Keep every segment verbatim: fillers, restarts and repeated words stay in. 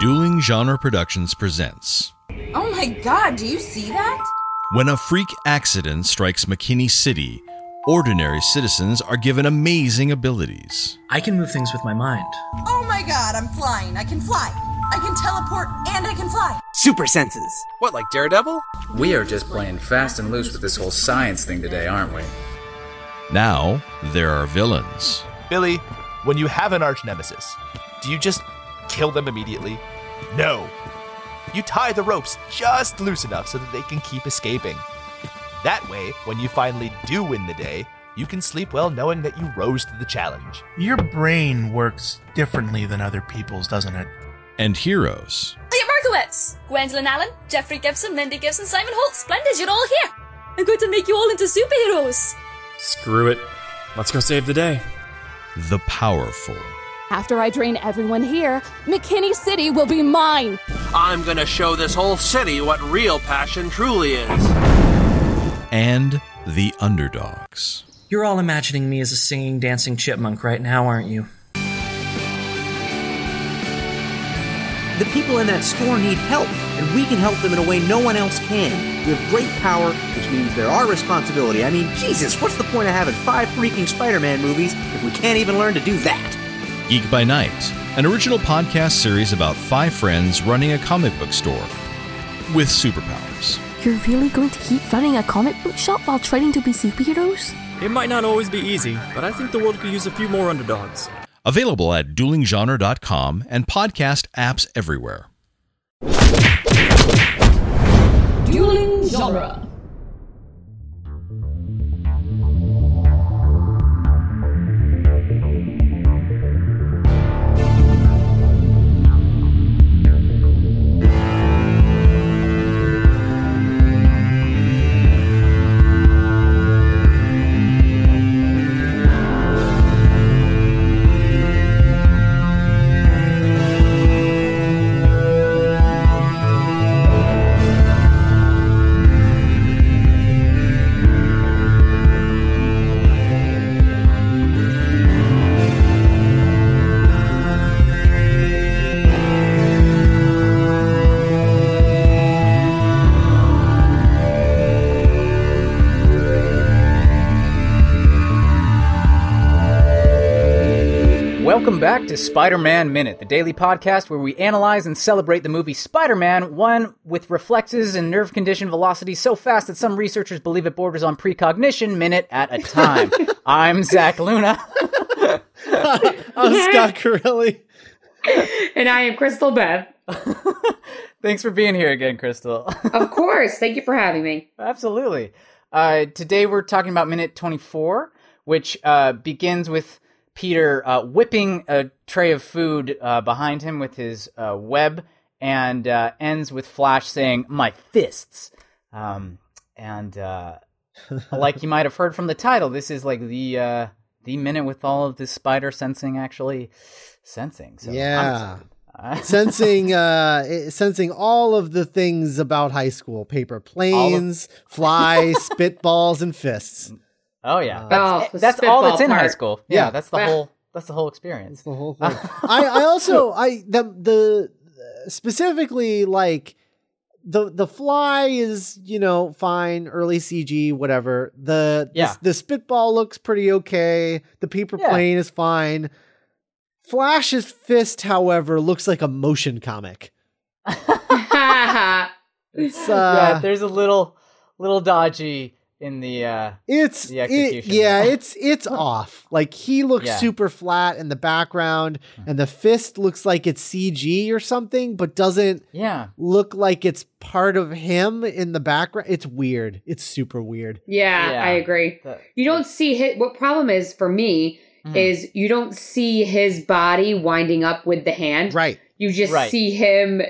Dueling Genre Productions presents... Oh my God, do you see that? When a freak accident strikes McKinney City, ordinary citizens are given amazing abilities. I can move things with my mind. Oh my God, I'm flying. I can fly. I can teleport and I can fly. Super senses. What, like Daredevil? We are just playing fast and loose with this whole science thing today, aren't we? Now, there are villains. Billy, when you have an arch nemesis, do you just kill them immediately? No. You tie the ropes just loose enough so that they can keep escaping. That way, when you finally do win the day, you can sleep well knowing that you rose to the challenge. Your brain works differently than other people's, doesn't it? And heroes. Markowitz, Gwendolyn Allen, Jeffrey Gibson, Mindy Gibson, Simon Holt, Splendid, you're all here. I'm going to make you all into superheroes. Screw it. Let's go save the day. The Powerful. After I drain everyone here, McKinney City will be mine! I'm gonna show this whole city what real passion truly is. And the Underdogs. You're all imagining me as a singing, dancing chipmunk right now, aren't you? The people in that store need help, and we can help them in a way no one else can. We have great power, which means they're our responsibility. I mean, Jesus, what's the point of having five freaking Spider-Man movies if we can't even learn to do that? Geek by Night, an original podcast series about five friends running a comic book store with superpowers. You're really going to keep running a comic book shop while trying to be superheroes? It might not always be easy, but I think the world could use a few more underdogs. Available at dueling genre dot com and podcast apps everywhere. Dueling Genre. Welcome back to Spider-Man Minute, the daily podcast where we analyze and celebrate the movie Spider-Man, one with reflexes and nerve condition velocity so fast that some researchers believe it borders on precognition, minute at a time. I'm Zach Luna. I'm yeah. Scott Carilli. And I am Crystal Beth. Thanks for being here again, Crystal. Of course. Thank you for having me. Absolutely. Uh, today we're talking about Minute twenty-four, which uh, begins with Peter uh, whipping a tray of food uh, behind him with his uh, web, and uh, ends with Flash saying, "My fists." Um, and uh, like you might have heard from the title, this is like the uh, the minute with all of this spider sensing actually sensing. So yeah, uh, sensing uh, sensing all of the things about high school: paper planes, of- flies, spitballs, and fists. Oh yeah, that's, oh, that's all that's in part. High school. Yeah, yeah, that's the whole that's the whole experience. That's the whole thing. I, I also I the the specifically like the the fly is, you know, fine, early C G, whatever. The yeah. the, the spitball looks pretty okay. The paper yeah. plane is fine. Flash's fist, however, looks like a motion comic. It's, uh, yeah, there's a little little dodgy. In the uh, it's the execution. It, yeah, it's it's off. Like he looks yeah. super flat in the background, and the fist looks like it's C G or something, but doesn't yeah. look like it's part of him in the background. It's weird. It's super weird. Yeah, yeah. I agree. The, you don't see his. What problem is for me mm. is you don't see his body winding up with the hand. Right. You just right. see him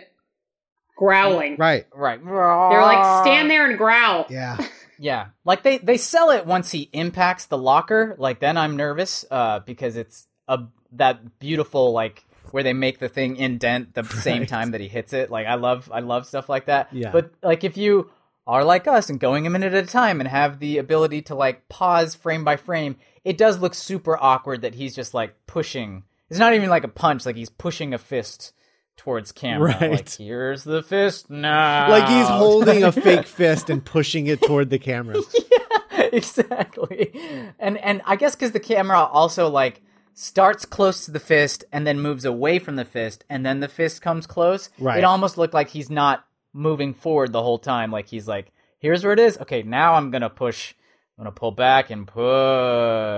growling. Right. Right. They're like, stand there and growl. Yeah. Yeah, like they, they sell it once he impacts the locker. Like then I'm nervous uh, because it's a that beautiful like where they make the thing indent the right. same time that he hits it. Like I love I love stuff like that. Yeah. But like if you are like us and going a minute at a time and have the ability to like pause frame by frame, it does look super awkward that he's just like pushing. It's not even like a punch. Like he's pushing a fist towards camera. Right. Like, here's the fist now. Like he's holding a fake fist and pushing it toward the camera. Yeah, exactly. And and I guess because the camera also like starts close to the fist and then moves away from the fist and then the fist comes close. Right. It almost looked like he's not moving forward the whole time. Like he's like, here's where it is. Okay, now I'm going to push. I'm going to pull back and push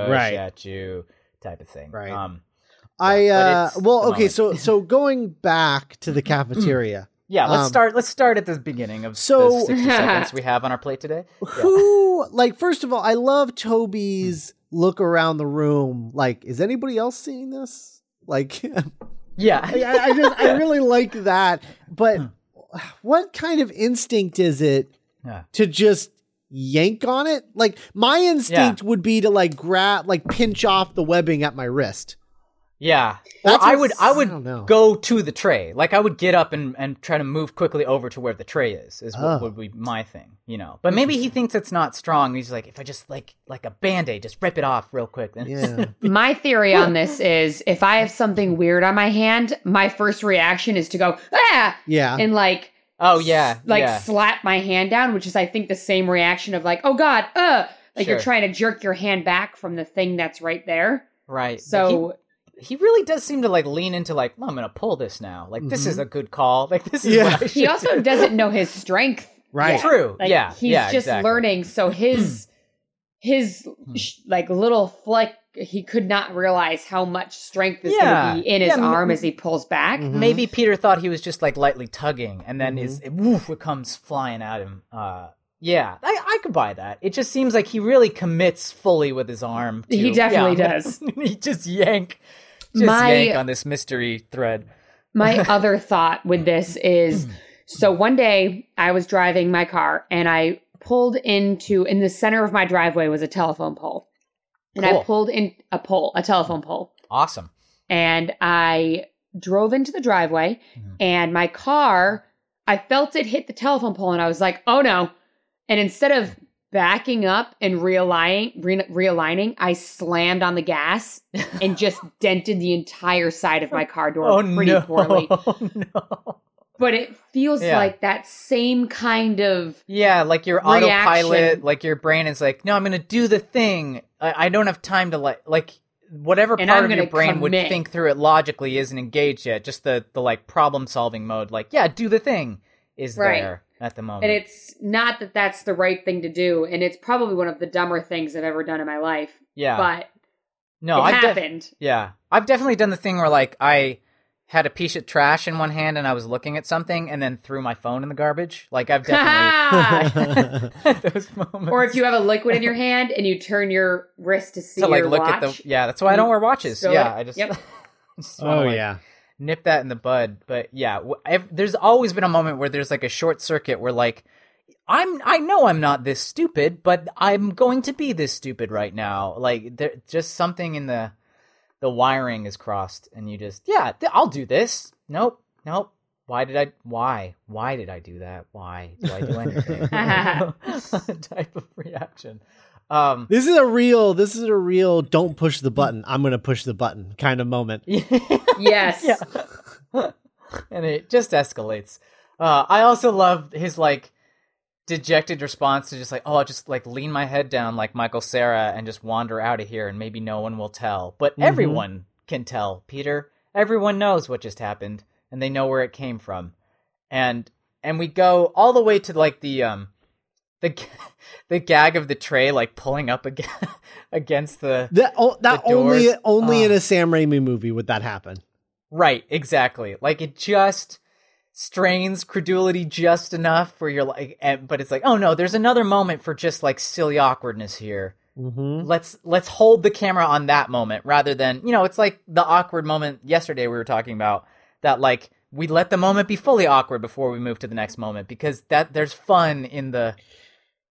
right. at you type of thing. Right. Um, I uh, well okay so so going back to the cafeteria. Yeah, let's um, start let's start at the beginning of so, the sixty seconds we have on our plate today. Who yeah. like first of all, I love Toby's look around the room like, is anybody else seeing this? Like yeah. I, I just I really like that. But what kind of instinct is it yeah. to just yank on it? Like my instinct yeah. would be to like grab like pinch off the webbing at my wrist. Yeah, well, I would I would I go to the tray. Like I would get up and, and try to move quickly over to where the tray is. Is what oh. would be my thing, you know. But maybe he thinks it's not strong. He's like, if I just like like a Band-Aid, just rip it off real quick. Then yeah. My theory on this is, if I have something weird on my hand, my first reaction is to go ah, yeah, and like oh yeah, like yeah. slap my hand down, which is I think the same reaction of like oh god, uh, like sure. you're trying to jerk your hand back from the thing that's right there. Right. So. He really does seem to like lean into like, well, I'm going to pull this now. Like, mm-hmm. this is a good call. Like, this is yeah. what I should He also do. Doesn't know his strength. Right. Yet. True. Like, yeah. He's yeah, just exactly. learning. So his, his like little flick, he could not realize how much strength is yeah. going to be in yeah, his m- arm as he pulls back. Mm-hmm. Maybe Peter thought he was just like lightly tugging and then mm-hmm. his, it, woof, it comes flying at him. Uh, Yeah, I, I could buy that. It just seems like he really commits fully with his arm. To, he definitely yeah, does. He just yank, just my, yank on this mystery thread. My other thought with this is, so one day I was driving my car and I pulled into, in the center of my driveway was a telephone pole. And cool. I pulled in a pole, a telephone pole. Awesome. And I drove into the driveway mm-hmm. and my car, I felt it hit the telephone pole and I was like, oh no. And instead of backing up and realigning, re- realigning, I slammed on the gas and just dented the entire side of my car door oh, pretty no. poorly. Oh, no. But it feels yeah. like that same kind of yeah, like your reaction. Autopilot, like your brain is like, no, I'm going to do the thing. I, I don't have time to like, like whatever and part I'm of your brain commit. Would think through it logically isn't engaged yet. Just the the like problem solving mode, like yeah, do the thing is right. there. At the moment. And it's not that that's the right thing to do. And it's probably one of the dumber things I've ever done in my life. Yeah. But no, it I've happened. Def- yeah. I've definitely done the thing where like I had a piece of trash in one hand and I was looking at something and then threw my phone in the garbage. Like I've definitely had those moments. Or if you have a liquid in your hand and you turn your wrist to see to, like, your look watch. At the, yeah. That's why I don't wear watches. So yeah. Like, I just, yep. just oh, wanna, like, yeah. nip that in the bud. But yeah, I've, there's always been a moment where there's like a short circuit where like, I'm, I know I'm not this stupid, but I'm going to be this stupid right now. Like there, just something in the, the wiring is crossed and you just, yeah, th- I'll do this. Nope. Nope. Why did I, why, why did I do that? Why do I do anything? Type of reaction. Um, this is a real, this is a real, don't push the button. I'm going to push the button kind of moment. Yes. Yeah. And it just escalates. Uh, I also love his like dejected response to just like, oh, I'll just like lean my head down like Michael Cera and just wander out of here and maybe no one will tell. But mm-hmm. everyone can tell, Peter. Everyone knows what just happened and they know where it came from. And, and we go all the way to like the, um, The the gag of the tray like pulling up ag- against the that, oh, that the doors. only only oh. in a Sam Raimi movie would that happen. Right, exactly. Like it just strains credulity just enough where you're like, but it's like, oh no, there's another moment for just like silly awkwardness here. Mm-hmm. Let's let's hold the camera on that moment rather than, you know, it's like the awkward moment yesterday we were talking about that like. We let the moment be fully awkward before we move to the next moment because that there's fun in the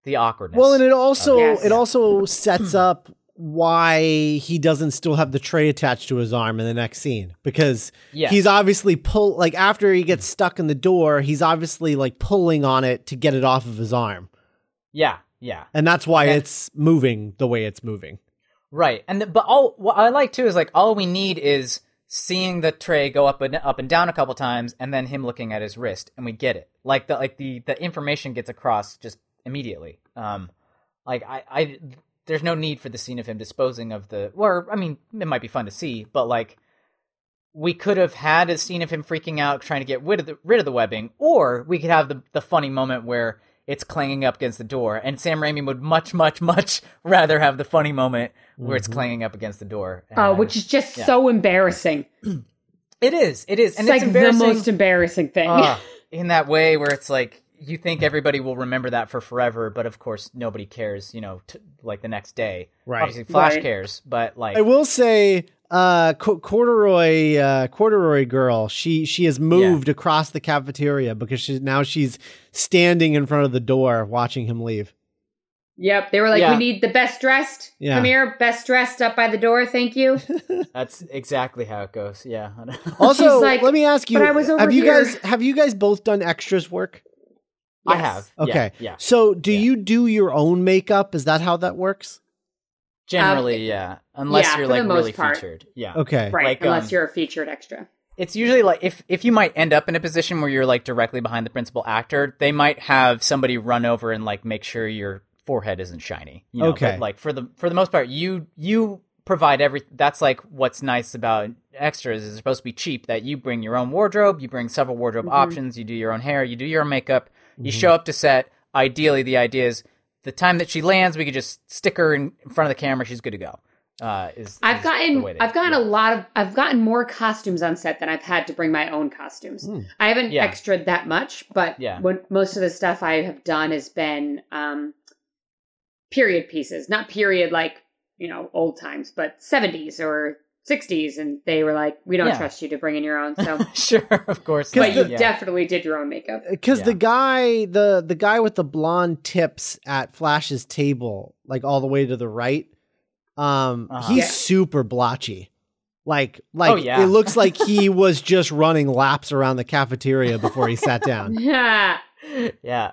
the awkwardness. Well, and it also yes. it also sets up why he doesn't still have the tray attached to his arm in the next scene because yes. he's obviously pull like after he gets stuck in the door, he's obviously like pulling on it to get it off of his arm. Yeah, yeah, and that's why and it's moving the way it's moving. Right, and the, but all what I like too is like all we need is. seeing the tray go up and up and down a couple times, and then him looking at his wrist, and we get it. Like the like the, the information gets across just immediately. Um, like I, I, there's no need for the scene of him disposing of the. Or I mean, it might be fun to see, but like we could have had a scene of him freaking out, trying to get rid of the rid of the webbing, or we could have the the funny moment where it's clanging up against the door, and Sam Raimi would much, much, much rather have the funny moment where mm-hmm. it's clanging up against the door. And oh, which is just yeah. so embarrassing. It is. It is. And it's, it's like the most embarrassing thing. Uh, in that way where it's like, you think everybody will remember that for forever, but of course nobody cares, you know, t- like the next day. Right. Obviously Flash right. cares, but like... I will say... Uh, co- corduroy, uh, corduroy girl. She she has moved yeah. across the cafeteria because she's now she's standing in front of the door watching him leave. Yep, they were like, yeah. "We need the best dressed. Yeah. Come here, best dressed up by the door. Thank you." That's exactly how it goes. Yeah. Also, like, let me ask you: but I was over Have you here. guys have you guys both done extras work? Yes. I have. Okay. Yeah. yeah. So, do yeah. you do your own makeup? Is that how that works? Generally, um, yeah. Unless yeah, you're like really part. featured. Yeah. Okay. Right. Like, Unless um, you're a featured extra. It's usually like if, if you might end up in a position where you're like directly behind the principal actor, they might have somebody run over and like make sure your forehead isn't shiny. You know? Okay. But, like for the for the most part, you you provide every. That's like what's nice about extras is it's supposed to be cheap. That you bring your own wardrobe, you bring several wardrobe mm-hmm. options, you do your own hair, you do your own makeup, mm-hmm. you show up to set. Ideally, the idea is. The time that she lands, we could just stick her in front of the camera. She's good to go. Uh, is I've is gotten, the way to, I've gotten yeah. a lot of, I've gotten more costumes on set than I've had to bring my own costumes. Mm. I haven't yeah. extraed that much, but yeah. when, most of the stuff I have done has been um, period pieces, not period like you know old times, but seventies or sixties, and they were like, "We don't yeah. trust you to bring in your own." So sure, of course, but the, you yeah. definitely did your own makeup. Because yeah. the guy, the the guy with the blonde tips at Flash's table, like all the way to the right, um, uh-huh. he's yeah. super blotchy. Like, like oh, yeah. it looks like he was just running laps around the cafeteria before he sat down. Yeah, yeah.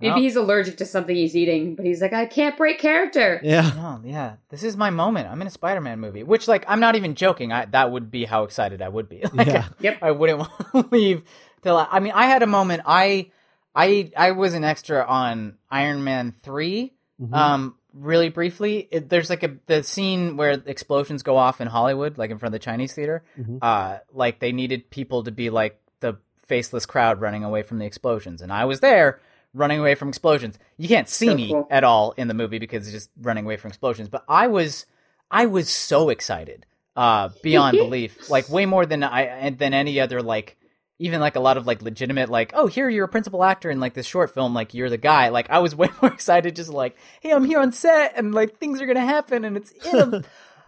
Maybe he's allergic to something he's eating, but he's like, I can't break character. Yeah. Oh, yeah. This is my moment. I'm in a Spider-Man movie, which, like, I'm not even joking. I, that would be how excited I would be. Like, yeah. I, yep. I wouldn't want to leave till I, I mean, I had a moment. I, I, I was an extra on Iron Man three. Mm-hmm. Um, really briefly, it, there's like a the scene where explosions go off in Hollywood, like in front of the Chinese theater. Mm-hmm. Uh, like they needed people to be like the faceless crowd running away from the explosions, and I was there. Running away from explosions. You can't see so me cool. at all in the movie because it's just running away from explosions. But I was, I was so excited uh, beyond belief, like way more than I than any other. Like even like a lot of like legitimate like, oh, here you're a principal actor in like this short film, like you're the guy. Like I was way more excited, just like, hey, I'm here on set and like things are gonna happen and it's in a,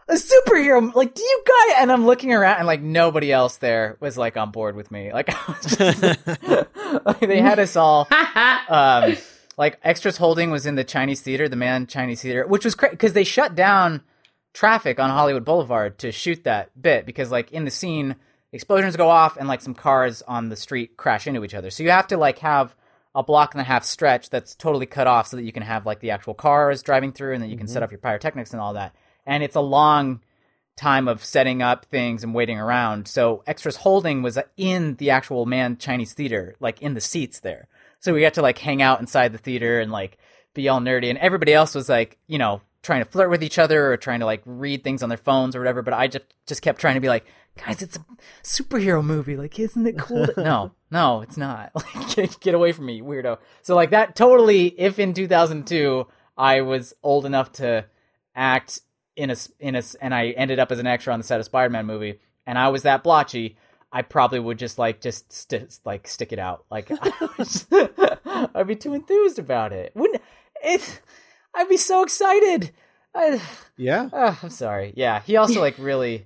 a superhero. Like, do you guys? And I'm looking around and like nobody else there was like on board with me. Like I was just. Like they had us all, um, like extras holding was in the Chinese theater, the man Chinese theater, which was crazy because they shut down traffic on Hollywood Boulevard to shoot that bit because like in the scene explosions go off and like some cars on the street crash into each other. So you have to like have a block and a half stretch that's totally cut off so that you can have like the actual cars driving through and then you can mm-hmm. set up your pyrotechnics and all that. And it's a long time of setting up things and waiting around. So extras holding was in the actual man Chinese theater, like in the seats there. So we got to like hang out inside the theater and like be all nerdy. And everybody else was like, you know, trying to flirt with each other or trying to like read things on their phones or whatever. But I just, just kept trying to be like, guys, it's a superhero movie. Like, isn't it cool? To-? No, no, it's not. Like, get, get away from me, weirdo. So like that totally, if in two thousand two, I was old enough to act in a, in a, and I ended up as an extra on the set of Spider-Man movie and I was that blotchy, I probably would just like, just st- like stick it out. Like I was, I'd be too enthused about it. Wouldn't it? I'd be so excited. I, yeah. Uh, I'm sorry. Yeah. He also like really,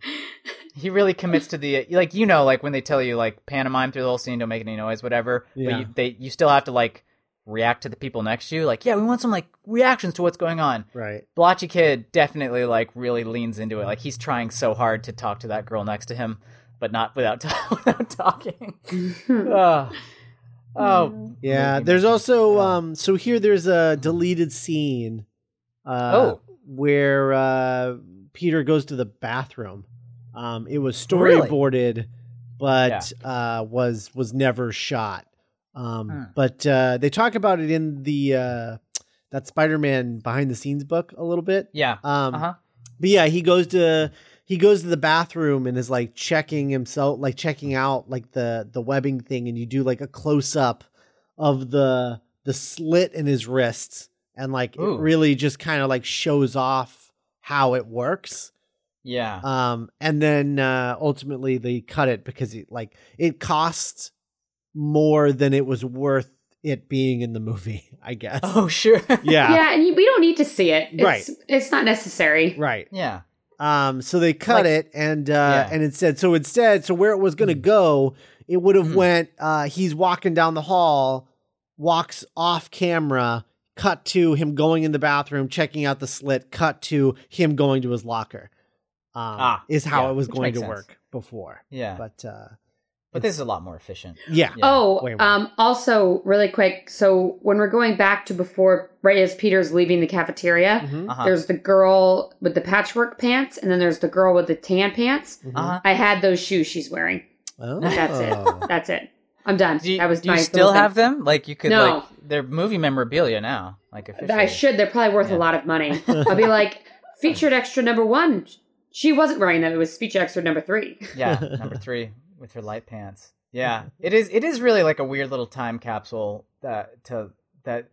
he really commits to the, like, you know, like when they tell you like pantomime through the whole scene, don't make any noise, whatever, yeah. but you, they, you still have to like react to the people next to you. Like, yeah, we want some like reactions to what's going on. Right. Blotchy kid definitely like really leans into it. Like he's trying so hard to talk to that girl next to him, but not without, t- without talking. oh. oh. Yeah. There's also, um, so here there's a deleted scene uh, oh. where uh, Peter goes to the bathroom. Um, it was storyboarded, really? but yeah. uh, was was never shot. Um, mm. But uh, they talk about it in the uh, that Spider-Man behind the scenes book a little bit. Yeah. Um, uh-huh. But yeah, he goes to he goes to the bathroom and is like checking himself, like checking out like the the webbing thing, and you do like a close up of the the slit in his wrists, and like Ooh. it really just kind of like shows off how it works. Yeah. Um, and then uh, ultimately they cut it because it, like it costs more than it was worth it being in the movie, I guess. Oh, sure. Yeah. Yeah. And you, we don't need to see it. It's, right. It's not necessary. Right. Yeah. Um, so they cut like, it and, uh, yeah. and it said, so instead, so where it was going to mm. go, it would have mm. went, uh, he's walking down the hall, walks off camera, cut to him going in the bathroom, checking out the slit, cut to him going to his locker. Um, ah, is how yeah, it was going to sense. work before. Yeah. But uh, but this is a lot more efficient. Yeah. yeah. Oh, um, also really quick. So when we're going back to before, right as Peter's leaving the cafeteria, mm-hmm. uh-huh. there's the girl with the patchwork pants. And then there's the girl with the tan pants. Mm-hmm. Uh-huh. I had those shoes she's wearing. Oh. That's it. That's it. I'm done. Do you, that was do you still have thing. them? Like you could no. like, they're movie memorabilia now. Like officially. I should. They're probably worth yeah. a lot of money. I'll be like, featured extra number one. She wasn't wearing them. It was speech extra number three. Yeah, number three with her light pants. Yeah, it is. It is really like a weird little time capsule that to that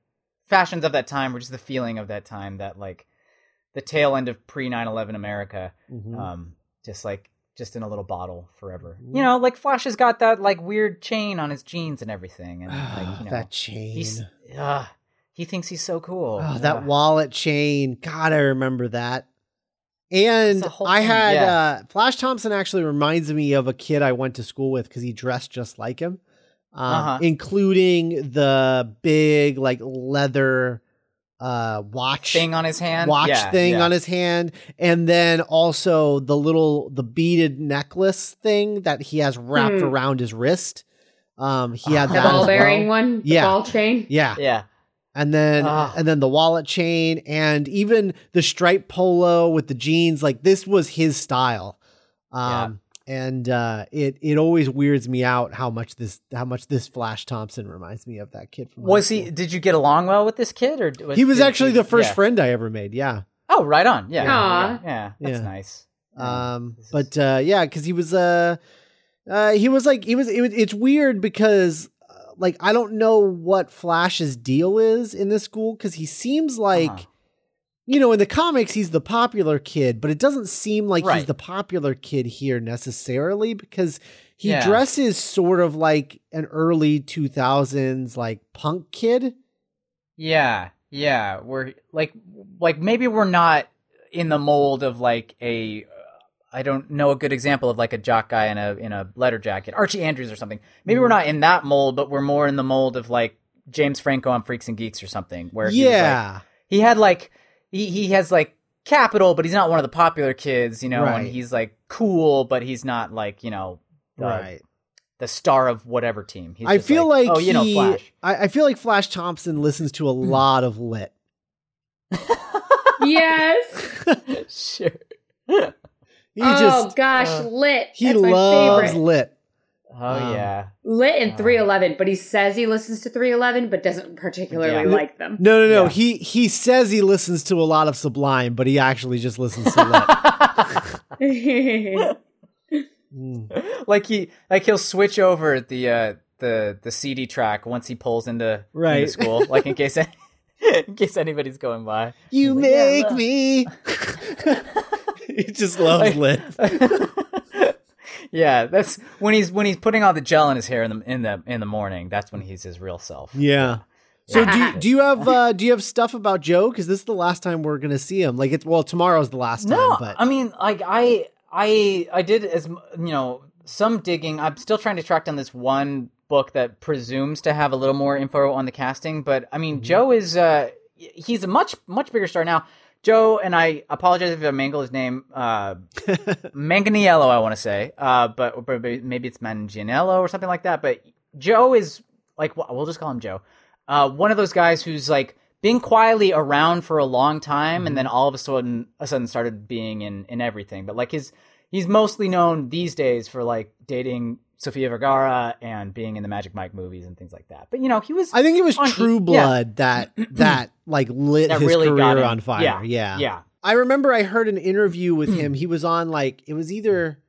fashions of that time, which is the feeling of that time, that like the tail end of pre nine eleven America, mm-hmm. um, just like just in a little bottle forever. Mm-hmm. You know, like Flash has got that like weird chain on his jeans and everything, and like, you know, that chain. He's, uh, he thinks he's so cool. Oh, that uh, wallet chain. God, I remember that. And I had yeah. uh, Flash Thompson actually reminds me of a kid I went to school with because he dressed just like him, um, uh-huh. including the big like leather uh, watch thing on his hand, watch yeah, thing yeah. on his hand. And then also the little the beaded necklace thing that he has wrapped mm. around his wrist. Um, he had uh, that the ball bearing well. one. The yeah. ball chain. Yeah. Yeah. And then oh. and then the wallet chain and even the striped polo with the jeans, like this was his style. Um, yeah. And uh, it it always weirds me out how much this how much this Flash Thompson reminds me of that kid. From was he? Did you get along well with this kid? Or was, he was actually he, the first yeah. friend I ever made. Yeah. Oh, right on. Yeah. Yeah. yeah. That's yeah. nice. Um, yeah. But uh, yeah, because he was uh, uh, he was like he was. It, it's weird because. Like, I don't know what Flash's deal is in this school because he seems like, uh-huh. you know, in the comics, he's the popular kid, but it doesn't seem like right. he's the popular kid here necessarily because he yeah. dresses sort of like an early two thousands, like, punk kid. Yeah, yeah. We're like, like maybe we're not in the mold of like a... I don't know a good example of like a jock guy in a in a letter jacket, Archie Andrews or something. Maybe mm. we're not in that mold, but we're more in the mold of like James Franco on Freaks and Geeks or something. Where yeah, he, like, he had like he he has like capital, but he's not one of the popular kids, you know. Right. And he's like cool, but he's not like you know the, right the star of whatever team. He's I just feel like, like oh he, you know Flash. I, I feel like Flash Thompson listens to a mm. lot of Lit. Yes, sure. He oh just, gosh, uh, Lit. He That's loves my Lit. Oh um, yeah, Lit and three eleven. But he says he listens to three eleven, but doesn't particularly yeah. like them. No, no, no. Yeah. He he says he listens to a lot of Sublime, but he actually just listens to Lit. mm. Like he like he'll switch over the uh, the the C D track once he pulls into, right. into school, like in case in case anybody's going by. You make like, me. He just loves Lit. Yeah, that's when he's when he's putting all the gel in his hair in the in the in the morning. That's when he's his real self. Yeah. So do you, do you have uh, do you have stuff about Joe? Because this is the last time we're gonna see him. Like it's well, tomorrow's the last time. No, but I mean, like I I I did as you know some digging. I'm still trying to track down this one book that presumes to have a little more info on the casting. But I mean, mm-hmm. Joe is uh, he's a much much bigger star now. Joe, and I apologize if I mangle his name, uh, Manganiello, I want to say, uh, but, but maybe it's Manganiello or something like that. But Joe is, like, we'll just call him Joe, uh, one of those guys who's, like, been quietly around for a long time mm-hmm. and then all of a sudden, a sudden started being in, in everything. But, like, his he's mostly known these days for like dating Sofia Vergara and being in the Magic Mike movies and things like that. But you know, he was, I think it was True Blood yeah. that, that like lit that his really career on fire. Yeah. Yeah. yeah. I remember I heard an interview with him. He was on like, it was either,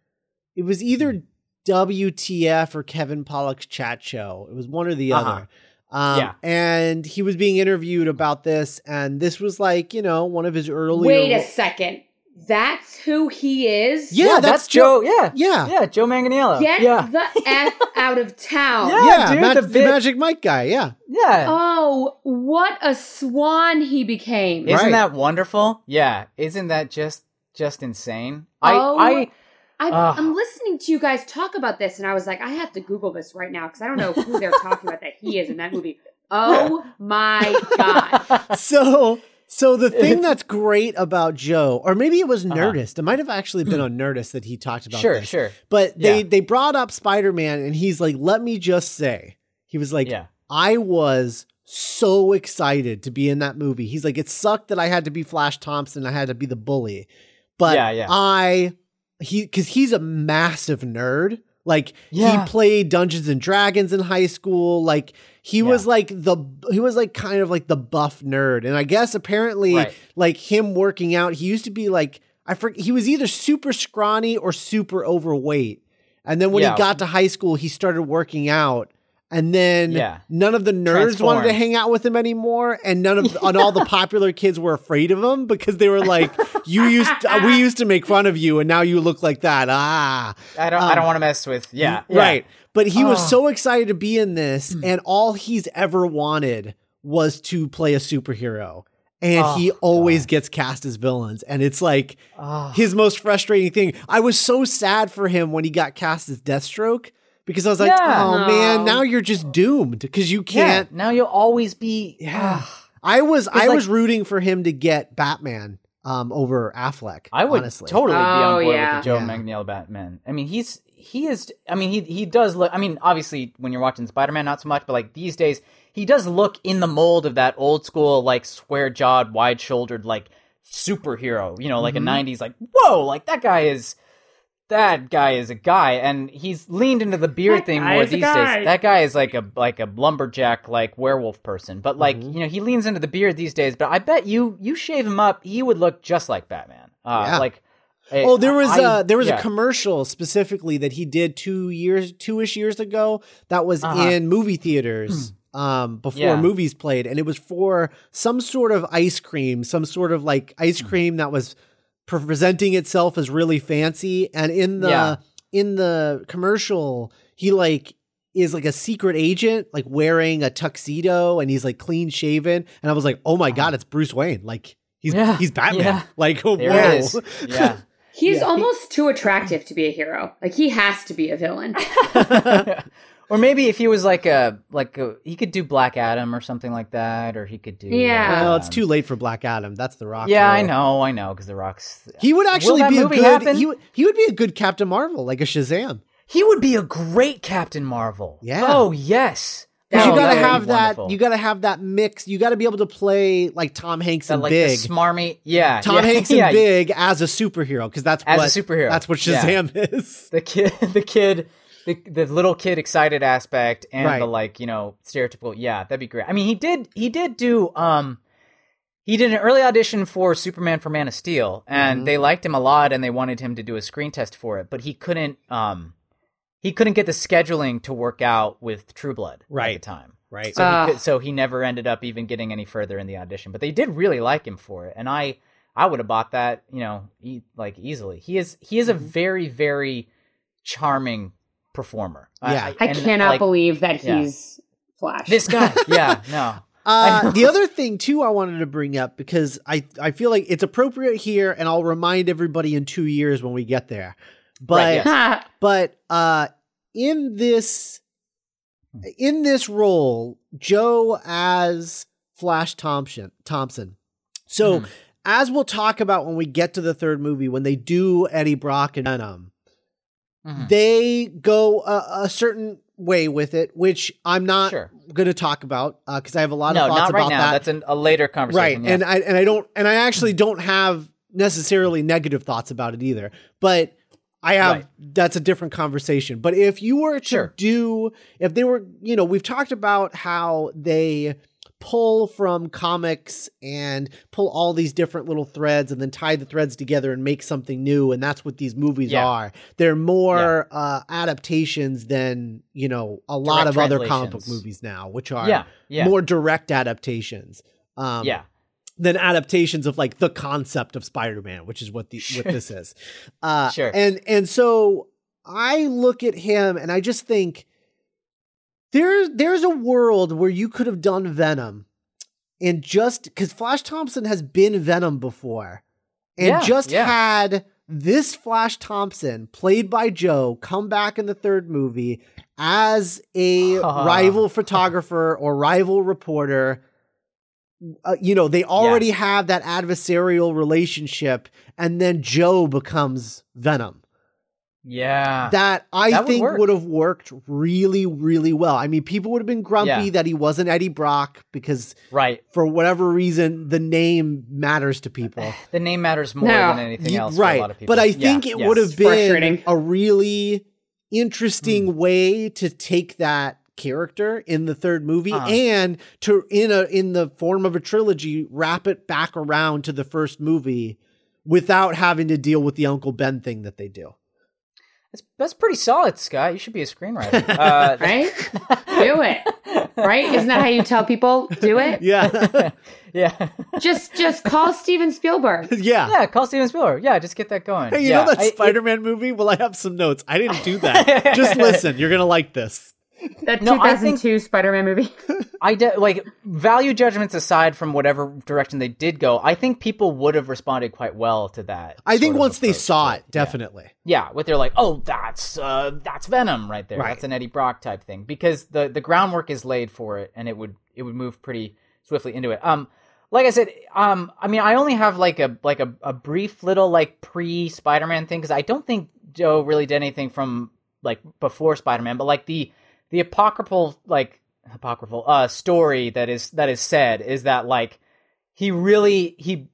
it was either W T F or Kevin Pollak's Chat Show. It was one or the uh-huh. other. Um, yeah. And he was being interviewed about this. And this was like, you know, one of his earlier. Wait a second. That's who he is? Yeah, yeah that's, that's Joe. Joe yeah. Yeah. Yeah. Joe Manganiello. Get yeah. the F out of town. Yeah. yeah dude, Mag- the, big... the Magic Mike guy. Yeah. Yeah. Oh, what a swan he became. Isn't right. that wonderful? Yeah. Isn't that just, just insane? Oh, I, I, I uh, I'm listening to you guys talk about this and I was like, I have to Google this right now because I don't know who they're talking about that he is in that movie. Oh my God. So, So the thing that's great about Joe, or maybe it was Nerdist. Uh-huh. It might have actually been on Nerdist that he talked about sure, this. Sure, sure. But they, yeah. they brought up Spider-Man and he's like, let me just say, he was like, yeah. I was so excited to be in that movie. He's like, it sucked that I had to be Flash Thompson. I had to be the bully. But yeah, yeah. I, he, cause he's a massive nerd. Like yeah. he played Dungeons and Dragons in high school. Like he yeah. was like the, he was like kind of like the buff nerd. And I guess apparently right. like him working out, he used to be like, I forget, he was either super scrawny or super overweight. And then when yeah. he got to high school, he started working out. And then yeah. none of the nerds wanted to hang out with him anymore, and none of yeah. and all the popular kids were afraid of him because they were like, "You used to, we used to make fun of you, and now you look like that." Ah, I don't, um, I don't want to mess with, yeah, yeah. right. But he oh. was so excited to be in this, and all he's ever wanted was to play a superhero. And oh, he always God. gets cast as villains. And it's like oh. his most frustrating thing. I was so sad for him when he got cast as Deathstroke. Because I was like, yeah, oh, no. man, now you're just doomed because you can't. Yeah, now you'll always be. Yeah. I was I like, was rooting for him to get Batman um, over Affleck. I would honestly. totally oh, be on board yeah. with the Joe yeah. Manganiello Batman. I mean, he's he is. I mean, he he does look. I mean, obviously, when you're watching Spider-Man, not so much. But like these days, he does look in the mold of that old school, like square jawed, wide shouldered, like superhero, you know, like mm-hmm. a nineties like, whoa, like that guy is. That guy is a guy, and he's leaned into the beard that thing more these days. That guy is like a like a lumberjack, like werewolf person. But like mm-hmm. you know, he leans into the beard these days. But I bet you you shave him up, he would look just like Batman. Uh, yeah. Like oh, it, there was I, a there was yeah. a commercial specifically that he did two years two ish years ago that was uh-huh. in movie theaters. Um, before yeah. movies played, and it was for some sort of ice cream, some sort of like ice cream mm-hmm. that was presenting itself as really fancy. And in the yeah. in the commercial, he like is like a secret agent, like wearing a tuxedo, and he's like clean shaven. And I was like, oh my God, it's Bruce Wayne. Like he's yeah. he's Batman. Yeah. Like oh there whoa. It is. Yeah. He's yeah. almost too attractive to be a hero. Like he has to be a villain. Or maybe if he was like a like a, he could do Black Adam or something like that, or he could do yeah. Um, well, it's too late for Black Adam. That's the Rock. Yeah, role. I know, I know, because the Rock's. He would actually be a good. He would, he would be a good Captain Marvel, like a Shazam. He would be a great Captain Marvel. Yeah. Oh yes. Oh, you gotta have that. Wonderful. You gotta have that mix. You gotta be able to play like Tom Hanks that, and like, Big, the smarmy. Yeah, Tom yeah, Hanks yeah. and Big as a superhero, because that's as what, a superhero. That's what Shazam yeah. is. The kid. The kid. The, the little kid excited aspect and right. the like, you know, stereotypical. Yeah, that'd be great. I mean, he did he did do um he did an early audition for Superman for Man of Steel, and mm-hmm. they liked him a lot, and they wanted him to do a screen test for it, but he couldn't um he couldn't get the scheduling to work out with True Blood right. at the time. Right. So uh. he could, so he never ended up even getting any further in the audition, but they did really like him for it, and I I would have bought that, you know, e- like easily. He is he is a very very charming performer. Yeah. I, I cannot like, believe that he's yeah. Flash. This guy. Yeah. No. uh, the other thing too, I wanted to bring up, because I, I feel like it's appropriate here, and I'll remind everybody in two years when we get there, but, right, yes. but, uh, in this, in this role, Joe as Flash Thompson, Thompson. So mm. as we'll talk about when we get to the third movie, when they do Eddie Brock and Venom, mm-hmm. they go a, a certain way with it, which I'm not sure. going to talk about because uh, I have a lot no, of thoughts not right about now. that. That's an, a later conversation, right? Yeah. And I and I don't and I actually don't have necessarily negative thoughts about it either. But I have, right. That's a different conversation. But if you were to sure. do, if they were, you know, we've talked about how they pull from comics and pull all these different little threads and then tie the threads together and make something new. And that's what these movies yeah. are. They're more yeah. uh, adaptations than, you know, a lot direct of other comic book movies now, which are yeah. Yeah. more direct adaptations. Um, yeah. than adaptations of like the concept of Spider-Man, which is what the sure. what this is. Uh, sure. And and so I look at him and I just think there there's a world where you could have done Venom and just because Flash Thompson has been Venom before and yeah, just yeah. had this Flash Thompson played by Joe come back in the third movie as a uh, rival photographer or rival reporter. Uh, you know, they already yeah. have that adversarial relationship, and then Joe becomes Venom. Yeah. That I that think would, would have worked really, really well. I mean, people would have been grumpy yeah. that he wasn't Eddie Brock because right. for whatever reason, the name matters to people. The name matters more now, than anything else right. for a lot of people. But I think yeah, it yes. would have been a really interesting mm. way to take that character in the third movie uh-huh. and to in a in the form of a trilogy wrap it back around to the first movie without having to deal with the Uncle Ben thing that they do. That's, that's pretty solid, Scott. You should be a screenwriter. Uh, right? Do it. Right? Isn't that how you tell people? Do it? Yeah. yeah. Just just call Steven Spielberg. Yeah. Yeah, call Steven Spielberg. Yeah, just get that going. Hey, you yeah. know that I, Spider-Man it, movie? Well, I have some notes. I didn't do that. Just listen. You're going to like this. That no, two thousand two Spider-Man movie. I de- like value judgments aside from whatever direction they did go. I think people would have responded quite well to that. I think once they saw it, definitely. Yeah, yeah what they're like, oh, that's uh, that's Venom right there. Right. That's an Eddie Brock type thing because the, the groundwork is laid for it, and it would it would move pretty swiftly into it. Um, like I said, um, I mean, I only have like a like a, a brief little like pre Spider-Man thing because I don't think Joe really did anything from like before Spider-Man, but like the The apocryphal, like apocryphal, uh, story that is that is said is that like he really he,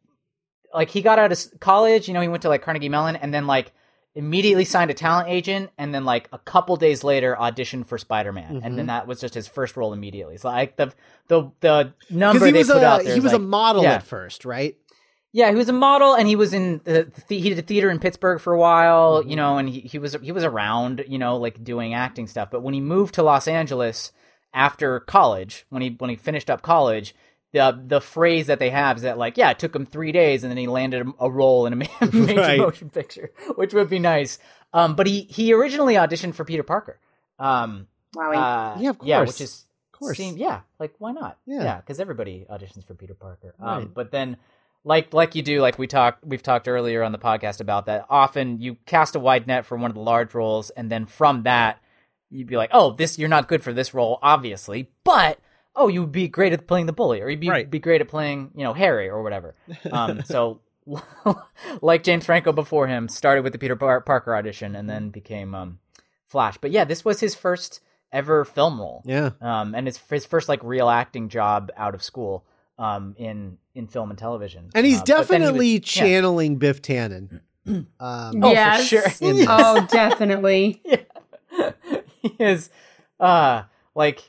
like he got out of college, you know, he went to like Carnegie Mellon, and then like immediately signed a talent agent, and then like a couple days later auditioned for Spider-Man, mm-hmm. and then that was just his first role immediately. So like the the the number he they was put a, out there, he was like, a model yeah. at first, right? Yeah, he was a model, and he was in the, the he did theater in Pittsburgh for a while, mm-hmm. you know, and he, he was he was around, you know, like doing acting stuff. But when he moved to Los Angeles after college, when he when he finished up college, the the phrase that they have is that like, yeah, it took him three days, and then he landed a role in a major right. motion picture, which would be nice. Um, but he he originally auditioned for Peter Parker. Um, wow, uh, yeah, of course, yeah, which is of course, seemed, yeah, like why not? Yeah, because yeah, everybody auditions for Peter Parker. Um, right. But then. Like like you do, like we talked, we've talked earlier on the podcast about that. Often you cast a wide net for one of the large roles, and then from that, you'd be like, "Oh, this you're not good for this role, obviously." But oh, you'd be great at playing the bully, or you'd be, right. be great at playing, you know, Harry or whatever. Um, so, like James Franco before him, started with the Peter Bar- Parker audition, and then became um, Flash. But yeah, this was his first ever film role. Yeah, um, and it's his first like real acting job out of school. Um, in in film and television, and he's uh, definitely he was, channeling yeah. Biff Tannen. Um, oh, yes. for sure. Oh, definitely. yeah. He is uh, like,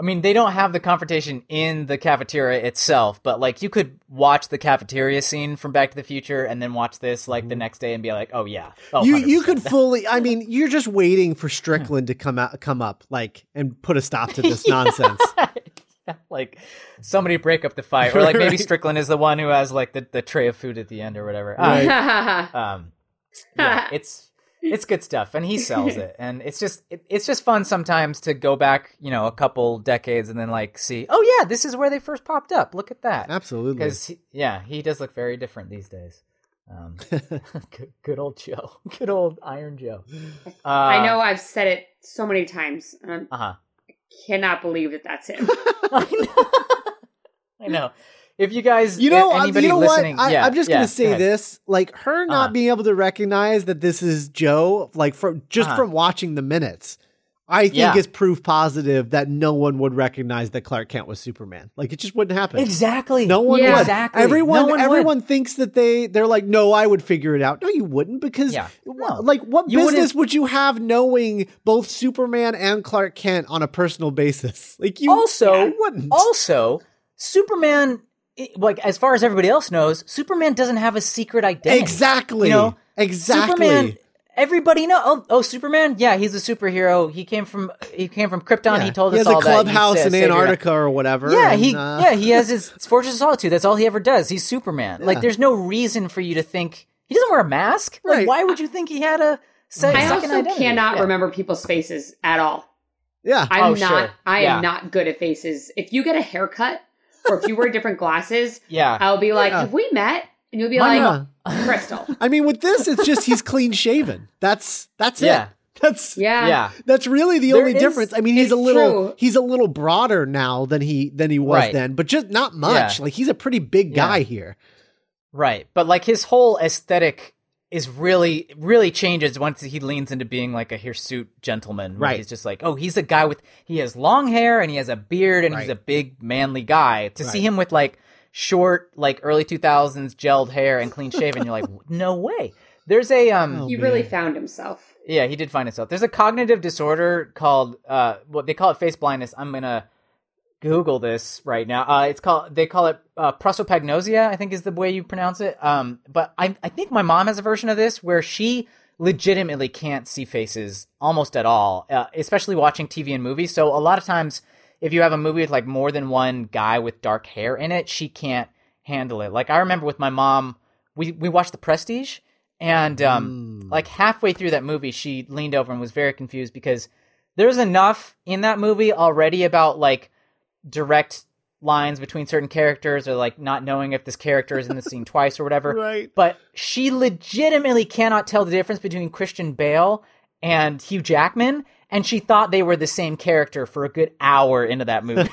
I mean, they don't have the confrontation in the cafeteria itself, but like, you could watch the cafeteria scene from Back to the Future, and then watch this like the next day, and be like, oh yeah, oh, you you could fully. I mean, you're just waiting for Strickland to come out, come up, like, and put a stop to this yeah. nonsense. Like somebody break up the fight, or like maybe right. Strickland is the one who has like the, the tray of food at the end or whatever. Right. um, yeah, it's it's good stuff, and he sells it, and it's just it, it's just fun sometimes to go back, you know, a couple decades and then like see, oh yeah, this is where they first popped up. Look at that, absolutely. Because yeah, he does look very different these days. Um, good, good old Joe, good old Iron Joe. Uh, I know I've said it so many times. Um, uh huh. Cannot believe that that's him. I know. I know. If you guys, you know, anybody you know listening, what? I, yeah, I'm just yeah, gonna say go this: like her not uh-huh. being able to recognize that this is Joe, like from just uh-huh. from watching the minutes. I think yeah. it's proof positive that no one would recognize that Clark Kent was Superman. Like, it just wouldn't happen. Exactly. No one yeah. would. Exactly. Everyone, no one everyone would. thinks that they, they're like, no, I would figure it out. No, you wouldn't, because yeah. no. like, what you business wouldn't... would you have knowing both Superman and Clark Kent on a personal basis? Like, you also yeah, wouldn't. Also, Superman, like, as far as everybody else knows, Superman doesn't have a secret identity. Exactly. You know? Exactly. Superman, everybody know. Oh, oh, Superman. Yeah, he's a superhero. He came from he came from Krypton. Yeah. He told he us all that. He has a clubhouse in Antarctica or whatever. Yeah, and, he uh... yeah he has his Fortress of Solitude. That's all he ever does. He's Superman. Yeah. Like, there's no reason for you to think he doesn't wear a mask. Like, right. why would you think he had a? Se- I also identity? cannot yeah. remember people's faces at all. Yeah, I'm oh, not. Sure. I yeah. am not good at faces. If you get a haircut or if you wear different glasses, yeah. I'll be like, yeah. have we met? And you'll be Mine, like, uh, Crystal. I mean, with this, it's just he's clean shaven. That's that's yeah. it. That's yeah. yeah. That's really the there only is, difference. I mean, he's a little true. he's a little broader now than he than he was right. then, but just not much. Yeah. Like, he's a pretty big guy yeah. here. Right. But like, his whole aesthetic is really really changes once he leans into being like a hirsute gentleman. Right. He's just like, oh, he's a guy with he has long hair and he has a beard and right. he's a big manly guy. To right. see him with like short, like early two thousands gelled hair and clean shaven, you're like, no way. There's a um oh, he really man. found himself. Yeah, he did find himself. There's a cognitive disorder called uh what well, they call it face blindness. I'm gonna Google this right now. Uh it's called they call it uh prosopagnosia, I think is the way you pronounce it. Um but I I think my mom has a version of this where she legitimately can't see faces almost at all, uh, especially watching T V and movies. So a lot of times if you have a movie with like more than one guy with dark hair in it, she can't handle it. Like, I remember with my mom, we, we watched The Prestige, and um, mm. like halfway through that movie, she leaned over and was very confused because there's enough in that movie already about like direct lines between certain characters or like not knowing if this character is in the scene twice or whatever. Right. But she legitimately cannot tell the difference between Christian Bale and Hugh Jackman. And she thought they were the same character for a good hour into that movie.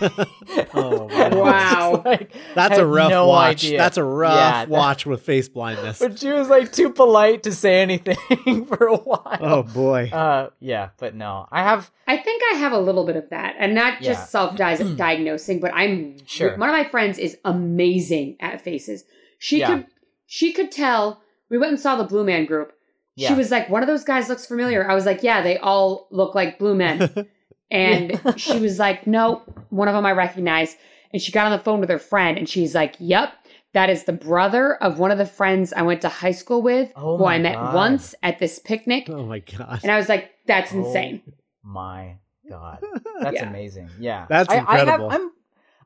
Oh, wow. Like, that's a rough no watch. Idea. That's a rough yeah, watch that, with face blindness. But she was like too polite to say anything for a while. Oh, boy. Uh, yeah, but no. I have... I think I have a little bit of that. And not just yeah. self-diagnosing, but I'm... Sure. One of my friends is amazing at faces. She yeah. could. She could tell... We went and saw the Blue Man Group. Yeah. She was like, one of those guys looks familiar. I was like, yeah, they all look like blue men. And she was like, no, one of them I recognize. And she got on the phone with her friend and she's like, yep, that is the brother of one of the friends I went to high school with oh who I met God. once at this picnic. Oh my gosh. And I was like, that's oh insane. My God. That's yeah. amazing. Yeah. That's I, incredible. I have, I'm,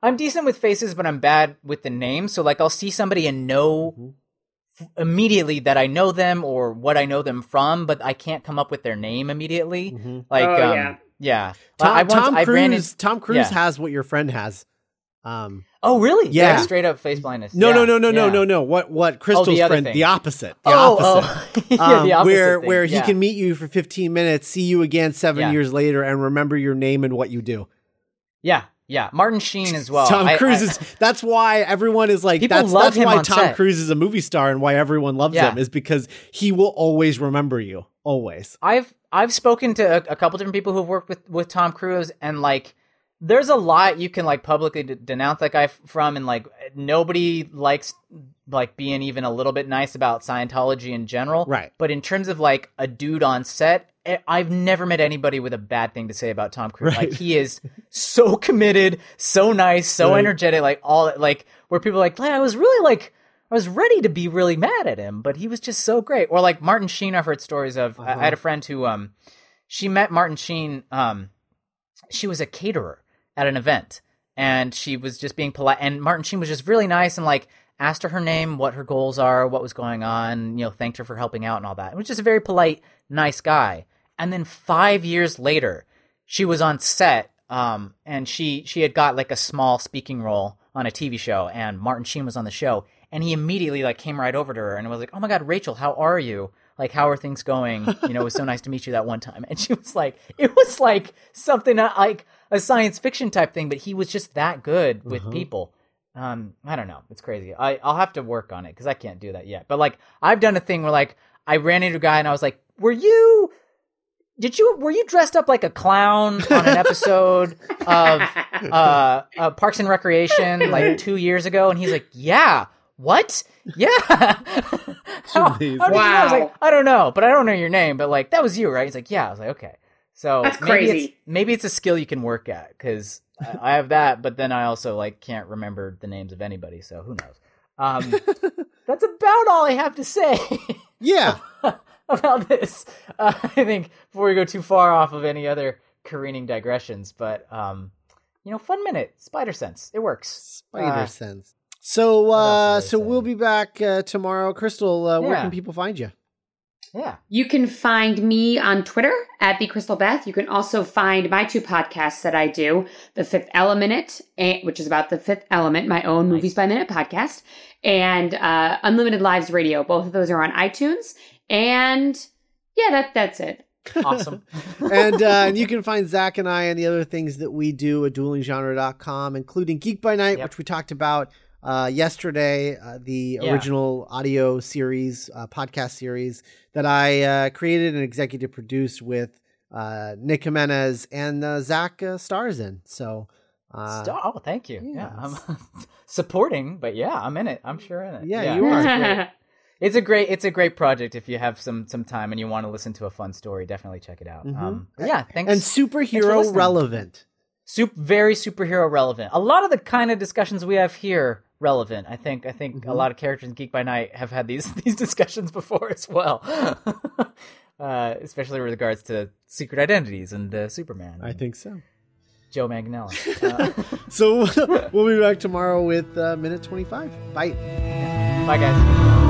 I'm decent with faces, but I'm bad with the names. So like, I'll see somebody and know... Mm-hmm. immediately that I know them or what I know them from, but I can't come up with their name immediately. Mm-hmm. Like, oh, um, yeah. yeah. Tom, I, I Tom once, Cruise, I in, Tom Cruise yeah. has what your friend has. Um, oh, really? Yeah. yeah. Straight up face blindness. No, yeah. no, no, no, yeah. no, no, no. What, what Crystal's oh, the friend, thing. the opposite, the oh, opposite, oh. yeah, the opposite um, where, thing. where he yeah. can meet you for fifteen minutes, see you again seven yeah. years later and remember your name and what you do. Yeah. Yeah, Martin Sheen as well. Tom Cruise I, I, is, that's why everyone is like, that's, that's why Tom set. Cruise is a movie star and why everyone loves yeah. him is because he will always remember you, always. I've I've spoken to a, a couple different people who've worked with, with Tom Cruise, and like, there's a lot you can like publicly d- denounce that guy from, and like, nobody likes like being even a little bit nice about Scientology in general. Right. But in terms of like a dude on set, I've never met anybody with a bad thing to say about Tom Cruise. Right. Like, he is so committed, so nice, so right. energetic, like all like where people are like, I was really like, I was ready to be really mad at him, but he was just so great. Or like Martin Sheen, I've heard stories of, uh-huh. I had a friend who, um, she met Martin Sheen. Um, she was a caterer at an event and she was just being polite. And Martin Sheen was just really nice and like asked her her name, what her goals are, what was going on, you know, thanked her for helping out and all that. It was just a very polite, nice guy. And then five years later, she was on set, um, and she she had got like a small speaking role on a T V show, and Martin Sheen was on the show, and he immediately like came right over to her and was like, "Oh my God, Rachel, how are you? Like, how are things going? You know, it was so nice to meet you that one time." And she was like, "It was like something like a science fiction type thing, but he was just that good with mm-hmm. people." Um, I don't know, it's crazy. I I'll have to work on it because I can't do that yet. But like, I've done a thing where like I ran into a guy and I was like, "Were you?" Did you were you dressed up like a clown on an episode of uh, uh, Parks and Recreation like two years ago? And he's like, "Yeah, what? Yeah, how, how wow." You know? I was like, "I don't know, but I don't know your name, but like that was you, right?" He's like, "Yeah." I was like, "Okay." So that's crazy. Maybe it's, maybe it's a skill you can work at because I have that, but then I also like can't remember the names of anybody, so who knows? Um, that's about all I have to say. Yeah. About this, uh, I think, before we go too far off of any other careening digressions, but um, you know, fun minute, Spider Sense, it works. Spider uh, Sense. So, uh, so saying? We'll be back uh, tomorrow. Crystal, uh, yeah. Where can people find you? Yeah, you can find me on Twitter at the Crystal Beth. You can also find my two podcasts that I do: The Fifth Element, which is about the Fifth Element, my own nice. Movies by Minute podcast, and uh, Unlimited Lives Radio. Both of those are on iTunes. And yeah, that that's it. Awesome. and uh, and you can find Zach and I and the other things that we do at dueling genre dot com, including Geek by Night, yep. which we talked about uh, yesterday, uh, the yeah. original audio series, uh, podcast series that I uh, created and executive produced with uh, Nick Jimenez and uh, Zach uh, stars in. So. Uh, Star- oh, thank you. Yeah, yeah I'm supporting, but yeah, I'm in it. I'm sure in it. Yeah, yeah. You are. It's a great, it's a great project. If you have some some time and you want to listen to a fun story, definitely check it out. Mm-hmm. Um, yeah, thanks. And superhero thanks relevant, Sup- very superhero relevant. A lot of the kind of discussions we have here relevant. I think, I think mm-hmm. a lot of characters in Geek by Night have had these these discussions before as well, uh, especially with regards to secret identities and uh, Superman. I think so. Joe Manganiello. Uh, so we'll be back tomorrow with uh, minute twenty-five. Bye. Bye, guys.